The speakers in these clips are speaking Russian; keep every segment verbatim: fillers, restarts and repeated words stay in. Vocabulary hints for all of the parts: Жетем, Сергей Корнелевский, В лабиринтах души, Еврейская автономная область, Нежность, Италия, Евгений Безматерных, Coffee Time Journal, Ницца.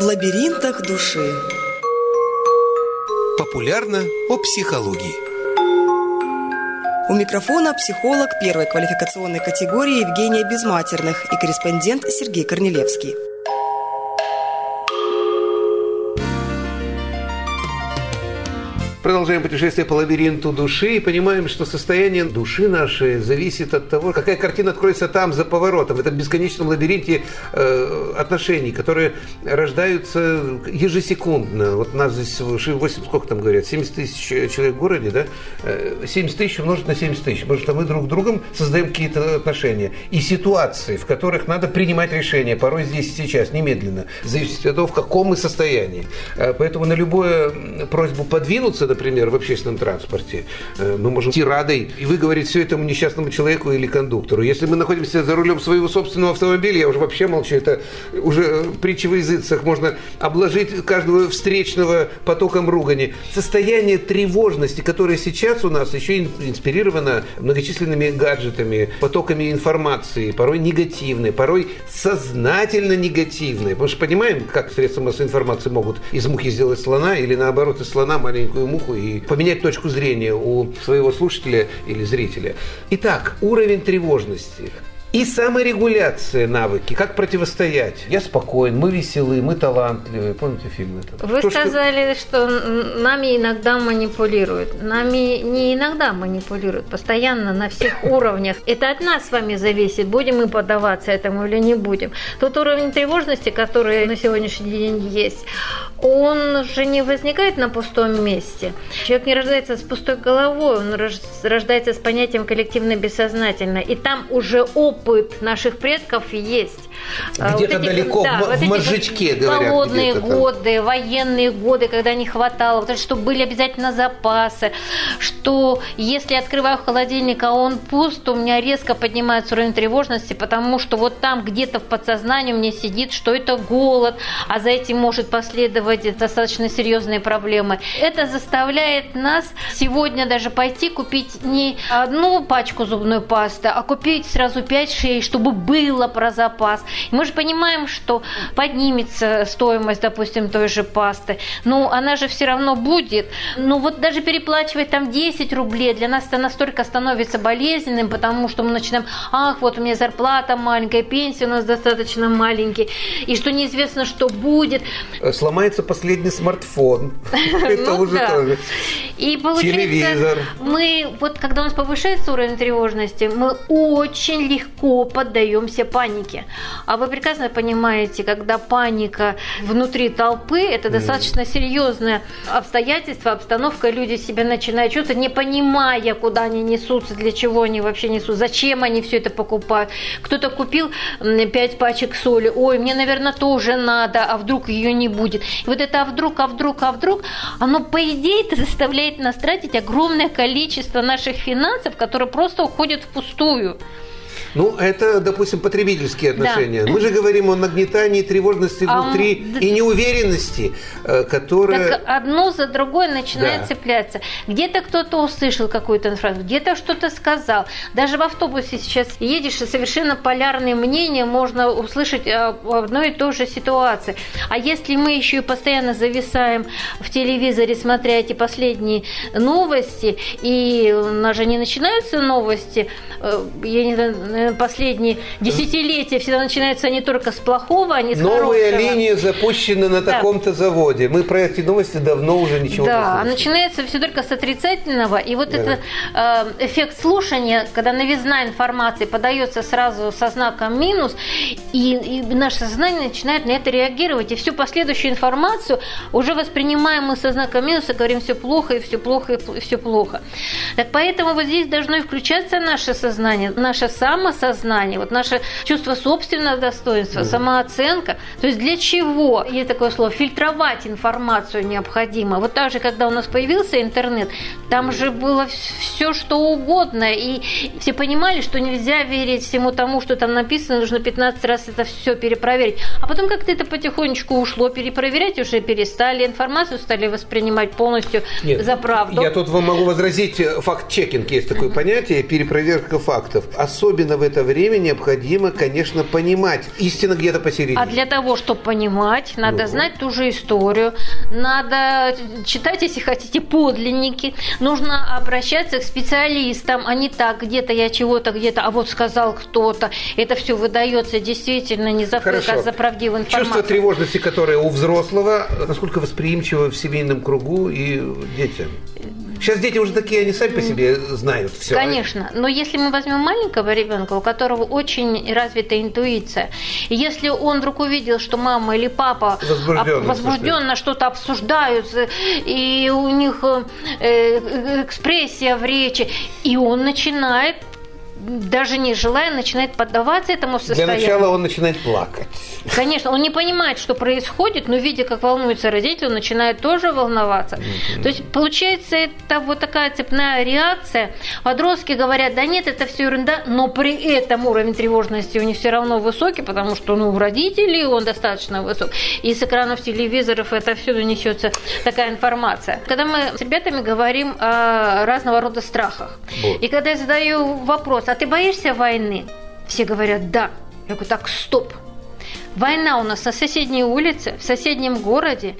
В лабиринтах души. Популярно о психологии. У микрофона психолог первой квалификационной категории Евгения Безматерных и корреспондент Сергей Корнелевский. Продолжаем путешествие по лабиринту души и понимаем, что состояние души нашей зависит от того, какая картина откроется там, за поворотом, в этом бесконечном лабиринте э, отношений, которые рождаются ежесекундно. Вот у нас здесь восемь, сколько там говорят, семьдесят тысяч человек в городе, да? семьдесят тысяч умножить на семьдесят тысяч, потому что мы друг с другом создаем какие-то отношения и ситуации, в которых надо принимать решения, порой здесь и сейчас, немедленно, в зависимости от того, в каком мы состоянии. Поэтому на любую просьбу подвинуться, например, в общественном транспорте, мы можем тирадой и выговорить все этому несчастному человеку или кондуктору. Если мы находимся за рулем своего собственного автомобиля, я уже вообще молчу, это уже притча во языцах, можно обложить каждого встречного потоком ругани. Состояние тревожности, которое сейчас у нас еще инспирировано многочисленными гаджетами, потоками информации, порой негативной, порой сознательно негативной. Потому что понимаем, как средства массовой информации могут из мухи сделать слона или наоборот из слона маленькую муху, и поменять точку зрения у своего слушателя или зрителя. Итак, уровень тревожности и саморегуляция, навыки, как противостоять. Я спокоен, мы веселы, мы талантливые. Помните фильм этот? Вы То, сказали, что... что нами иногда манипулируют. Нами не иногда манипулируют, постоянно на всех уровнях. Это от нас с вами зависит, будем мы поддаваться этому или не будем. Тот уровень тревожности, который на сегодняшний день есть, он же не возникает на пустом месте. Человек не рождается с пустой головой, он рождается с понятием коллективно бессознательно. И там уже опыт Опыт наших предков есть. Где-то вот эти, далеко, да, в, вот в мозжечке, говорят. Голодные годы, военные годы, когда не хватало, потому что были обязательно запасы, что если открываю холодильник, а он пуст, у меня резко поднимается уровень тревожности, потому что вот там где-то в подсознании у меня сидит, что это голод, а за этим может последовать достаточно серьезные проблемы. Это заставляет нас сегодня даже пойти купить не одну пачку зубной пасты, а купить сразу пять, чтобы было про запас. И мы же понимаем, что поднимется стоимость, допустим, той же пасты. Ну, она же все равно будет. Но вот даже переплачивать там десять рублей, для нас это настолько становится болезненным, потому что мы начинаем, ах, вот у меня зарплата маленькая, пенсия у нас достаточно маленькие, и что неизвестно, что будет. Сломается последний смартфон. Это уже тоже. И получается, мы, вот когда у нас повышается уровень тревожности, мы очень легко поддаемся панике. А вы прекрасно понимаете, когда паника внутри толпы, это достаточно серьезное обстоятельство, обстановка, люди себя начинают чувствовать, не понимая, куда они несутся, для чего они вообще несут, зачем они все это покупают. Кто-то купил пять пачек соли, ой, мне, наверное, тоже надо, а вдруг ее не будет. И вот это «а вдруг, а вдруг, а вдруг», оно, по идее, это заставляет нас тратить огромное количество наших финансов, которые просто уходят впустую. Ну, это, допустим, потребительские отношения. Да. Мы же говорим о нагнетании тревожности внутри а, и неуверенности, которая... Так одно за другое начинает да. цепляться. Где-то кто-то услышал какую-то фразу, где-то что-то сказал. Даже в автобусе сейчас едешь, и совершенно полярные мнения можно услышать об одной и той же ситуации. А если мы еще и постоянно зависаем в телевизоре, смотря эти последние новости, и у нас же не начинаются новости, я не знаю, последние десятилетия всегда начинаются они только с плохого, а не с Новая хорошего. Новая линия запущена на да. таком-то заводе. Мы про эти новости давно уже ничего да. не слышим. Начинается все только с отрицательного. И вот да. этот э, эффект слушания, когда новизна информации подается сразу со знаком минус, и, и наше сознание начинает на это реагировать. И всю последующую информацию уже воспринимаем мы со знаком минуса, говорим все плохо, и все плохо, и все плохо. Так поэтому вот здесь должно и включаться наше сознание, наше самосознание, сознание, вот наше чувство собственного достоинства, mm. самооценка. То есть для чего, есть такое слово, фильтровать информацию необходимо. Вот так же, когда у нас появился интернет, там же было все что угодно, и все понимали, что нельзя верить всему тому, что там написано, нужно пятнадцать раз это все перепроверить. А потом как-то это потихонечку ушло, перепроверять уже перестали, информацию стали воспринимать полностью Нет, за правду. Я тут вам могу возразить, факт-чекинг, есть такое mm-hmm. понятие, перепроверка фактов. Особенно в это время необходимо, конечно, понимать. Истина где-то посередине. А для того, чтобы понимать, надо ну. знать ту же историю, надо читать, если хотите, подлинники, нужно обращаться к специалистам, а не так, где-то я чего-то, где-то, а вот сказал кто-то. Это все выдается действительно не за фейк, а за правдивую информацию. Чувство тревожности, которое у взрослого, насколько восприимчиво в семейном кругу и детям? Сейчас дети уже такие, они сами по себе знают все. Конечно, но если мы возьмем маленького ребенка, у которого очень развита интуиция, если он вдруг увидел, что мама или папа возбужденно что-то обсуждают, и у них экспрессия в речи, и он начинает, даже не желая, начинает поддаваться этому состоянию. Для начала он начинает плакать. Конечно, он не понимает, что происходит, но видя, как волнуются родители, он начинает тоже волноваться. Mm-hmm. То есть получается это вот такая цепная реакция. Подростки говорят, да нет, это все ерунда, но при этом уровень тревожности у них все равно высокий, потому что ну, у родителей он достаточно высок. И с экранов телевизоров это все несется такая информация. Когда мы с ребятами говорим о разного рода страхах, вот. И когда я задаю вопрос, а ты боишься войны? Все говорят, да. Я говорю, так, стоп. Война у нас на соседней улице, в соседнем городе,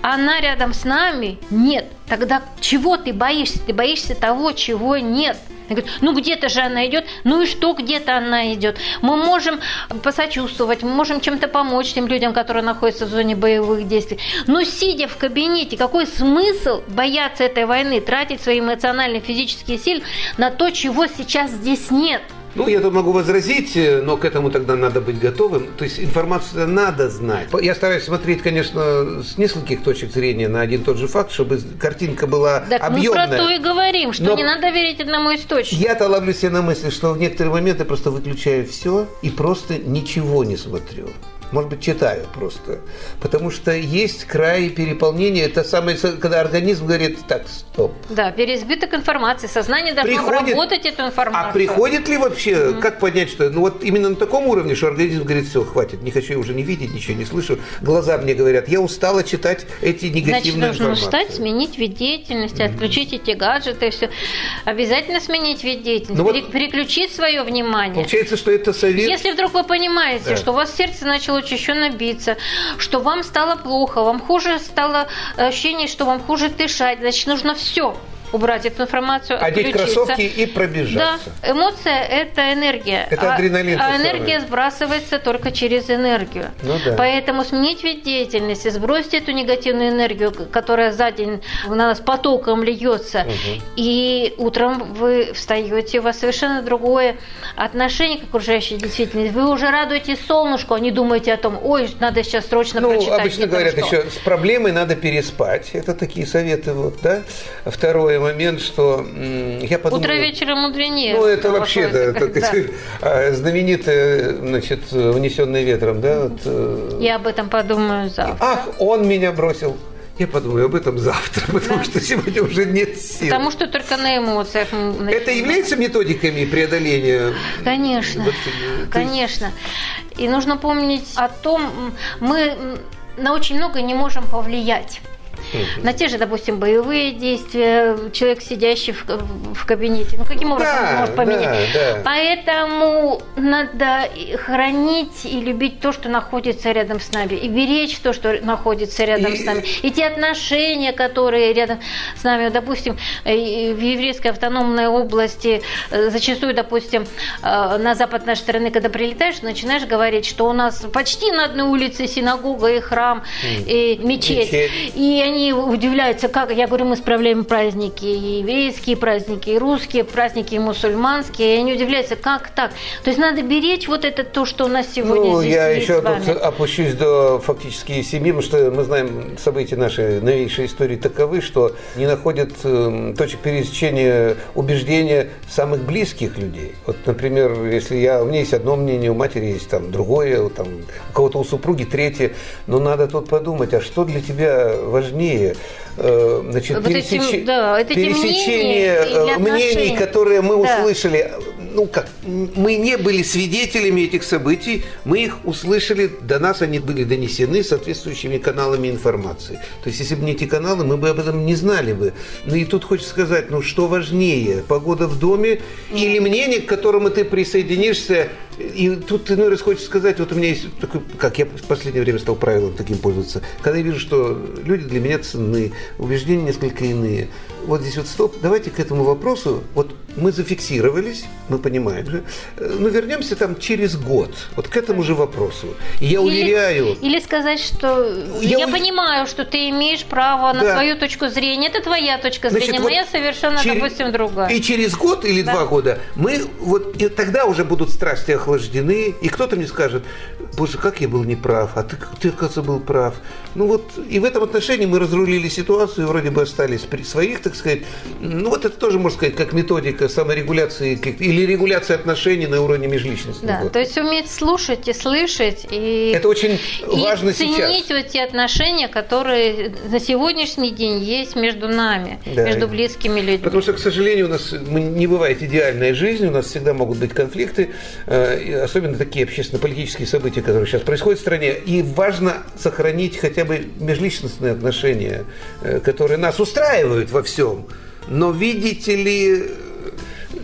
она рядом с нами? Нет. Тогда чего ты боишься? Ты боишься того, чего нет. Я говорю, ну где-то же она идет, ну и что где-то она идет. Мы можем посочувствовать, мы можем чем-то помочь тем людям, которые находятся в зоне боевых действий. Но сидя в кабинете, какой смысл бояться этой войны, тратить свои эмоциональные, физические силы на то, чего сейчас здесь нет? Ну, я тут могу возразить, но к этому тогда надо быть готовым. То есть информацию надо знать. Я стараюсь смотреть, конечно, с нескольких точек зрения на один и тот же факт, чтобы картинка была так объемная. Так мы про то и говорим, что но не надо верить одному источнику. Я-то ловлю себя на мысли, что в некоторые моменты просто выключаю все и просто ничего не смотрю. Может быть, читаю просто. Потому что есть край переполнения. Это самое, когда организм говорит, так, стоп. Да, переизбыток информации. Сознание должно приходит, обработать эту информацию. А приходит ли вообще, mm-hmm. как понять, что... Ну, вот именно на таком уровне, что организм говорит, все, хватит, не хочу, я уже не видеть, ничего не слышу. Глаза мне говорят, я устала читать эти негативные информации. Значит, нужно встать, сменить вид деятельности, mm-hmm. отключить эти гаджеты, и все. Обязательно сменить вид деятельности, ну, Пере- вот переключить свое внимание. Получается, что это совет... Если вдруг вы понимаете, да. что у вас сердце начало учащенно биться, что вам стало плохо, вам хуже стало ощущение, что вам хуже дышать, значит, нужно все убрать эту информацию, одеть кроссовки и пробежаться. Да, эмоция – это энергия. Это адреналин. А, а энергия самое. Сбрасывается только через энергию. Ну, да. Поэтому сменить вид деятельности, сбросить эту негативную энергию, которая за день на нас потоком льется, угу. и утром вы встаете, у вас совершенно другое отношение к окружающей действительности. Вы уже радуетесь солнышку, а не думаете о том, ой, надо сейчас срочно ну, прочитать. Ну, обычно говорят что. Еще, с проблемой надо переспать. Это такие советы. Вот, да? Второе момент, что я подумал... Утро вечера мудренее. Ну, это вообще, да, да. знаменитое, значит, «Унесённое ветром», да? Вот. Я об этом подумаю завтра. Ах, он меня бросил. Я подумаю об этом завтра, потому да. что сегодня уже нет сил. Потому что только на эмоциях. Это является методиками преодоления? Конечно, вот, конечно. И нужно помнить о том, мы на очень много не можем повлиять. На те же, допустим, боевые действия, человек, сидящий в, в кабинете. Ну, каким образом да, он может поменять? Да, да. Поэтому надо хранить и любить то, что находится рядом с нами. И беречь то, что находится рядом и... с нами. И те отношения, которые рядом с нами. Допустим, в Еврейской автономной области зачастую, допустим, на запад нашей страны, когда прилетаешь, начинаешь говорить, что у нас почти на одной улице синагога и храм, и мечеть. мечеть. И они удивляются, как, я говорю, мы справляем праздники, и еврейские праздники, и русские праздники, и мусульманские, и они удивляются, как так. То есть надо беречь вот это то, что у нас сегодня ну, здесь я есть еще тут опущусь до фактически семьи, потому что мы знаем события нашей новейшей истории таковы, что не находят э, точек пересечения убеждения самых близких людей. Вот, например, если я, у меня есть одно мнение, у матери есть там другое, там, у кого-то у супруги третье, но надо тут подумать, а что для тебя важнее? Значит, вот пересеч... эти, да, эти пересечение мнений, мнений, которые мы да. услышали ну как, мы не были свидетелями этих событий, мы их услышали, до нас они были донесены соответствующими каналами информации. То есть, если бы не эти каналы, мы бы об этом не знали бы. Ну и тут хочется сказать, ну что важнее, погода в доме или мнение, к которому ты присоединишься. И тут иной раз хочется сказать, вот у меня есть такой, как я в последнее время стал правилом таким пользоваться, когда я вижу, что люди для меня ценны, убеждения несколько иные. Вот здесь вот стоп, давайте к этому вопросу, вот мы зафиксировались, мы понимаем, но вернемся там через год, вот к этому же вопросу. И я или, уверяю... Или сказать, что я, я у... понимаю, что ты имеешь право на да. свою точку зрения, это твоя точка зрения, значит, моя вот совершенно, чер... допустим, другая. И через год или да. два года мы вот, и тогда уже будут страсти охлаждены. Охлаждены, и кто-то мне скажет: боже, как я был неправ, а ты, ты, кажется, был прав. Ну вот, и в этом отношении мы разрулили ситуацию, и вроде бы остались при своих, так сказать. Ну вот это тоже, можно сказать, как методика саморегуляции или регуляции отношений на уровне межличностного. Да, года. То есть уметь слушать и слышать, и, это очень и важно ценить сейчас. Вот те отношения, которые на сегодняшний день есть между нами, да, между близкими людьми. Потому что, к сожалению, у нас не бывает идеальной жизни, у нас всегда могут быть конфликты, особенно такие общественно-политические события, которые сейчас происходят в стране. И важно сохранить хотя бы межличностные отношения, которые нас устраивают во всем. Но видите ли...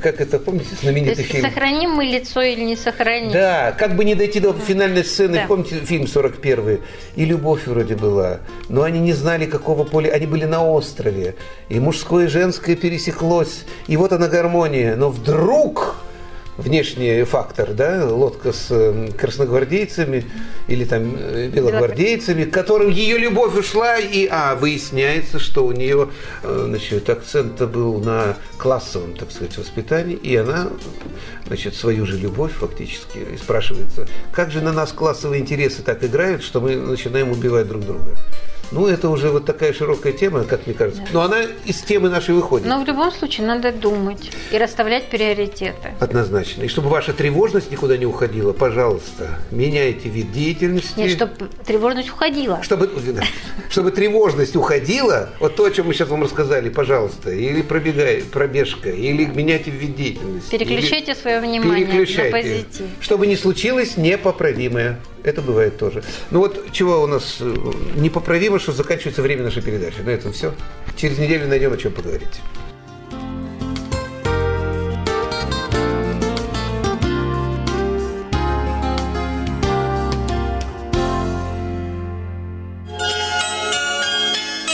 Как это, помните, знаменитый То есть, фильм? Сохраним мы лицо или не сохраним? Да, как бы не дойти до финальной сцены. Да. Помните фильм сорок первый? И любовь вроде была. Но они не знали, какого поля. Они были на острове. И мужское, и женское пересеклось. И вот она гармония. Но вдруг... внешний фактор, да, лодка с красногвардейцами или там белогвардейцами, к которым ее любовь ушла, и а, выясняется, что у нее, значит, акцент был на классовом, так сказать, воспитании, и она, значит, свою же любовь фактически, и спрашивается, как же на нас классовые интересы так играют, что мы начинаем убивать друг друга. Ну, это уже вот такая широкая тема, как мне кажется. Да. Но она из темы нашей выходит. Но в любом случае надо думать и расставлять приоритеты. Однозначно. И чтобы ваша тревожность никуда не уходила, пожалуйста, меняйте вид деятельности. Нет, чтобы тревожность уходила. Чтобы, чтобы тревожность уходила, вот то, о чем мы сейчас вам рассказали, пожалуйста, или пробегай, пробежка, или меняйте вид деятельности. Переключайте свое внимание переключайте, на позитив. Чтобы не случилось непоправимое. Это бывает тоже. Ну вот, чего у нас непоправимо, что заканчивается время нашей передачи. На этом все. Через неделю найдем, о чем поговорить.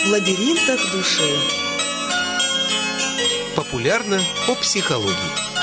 В лабиринтах души. Популярно о психологии.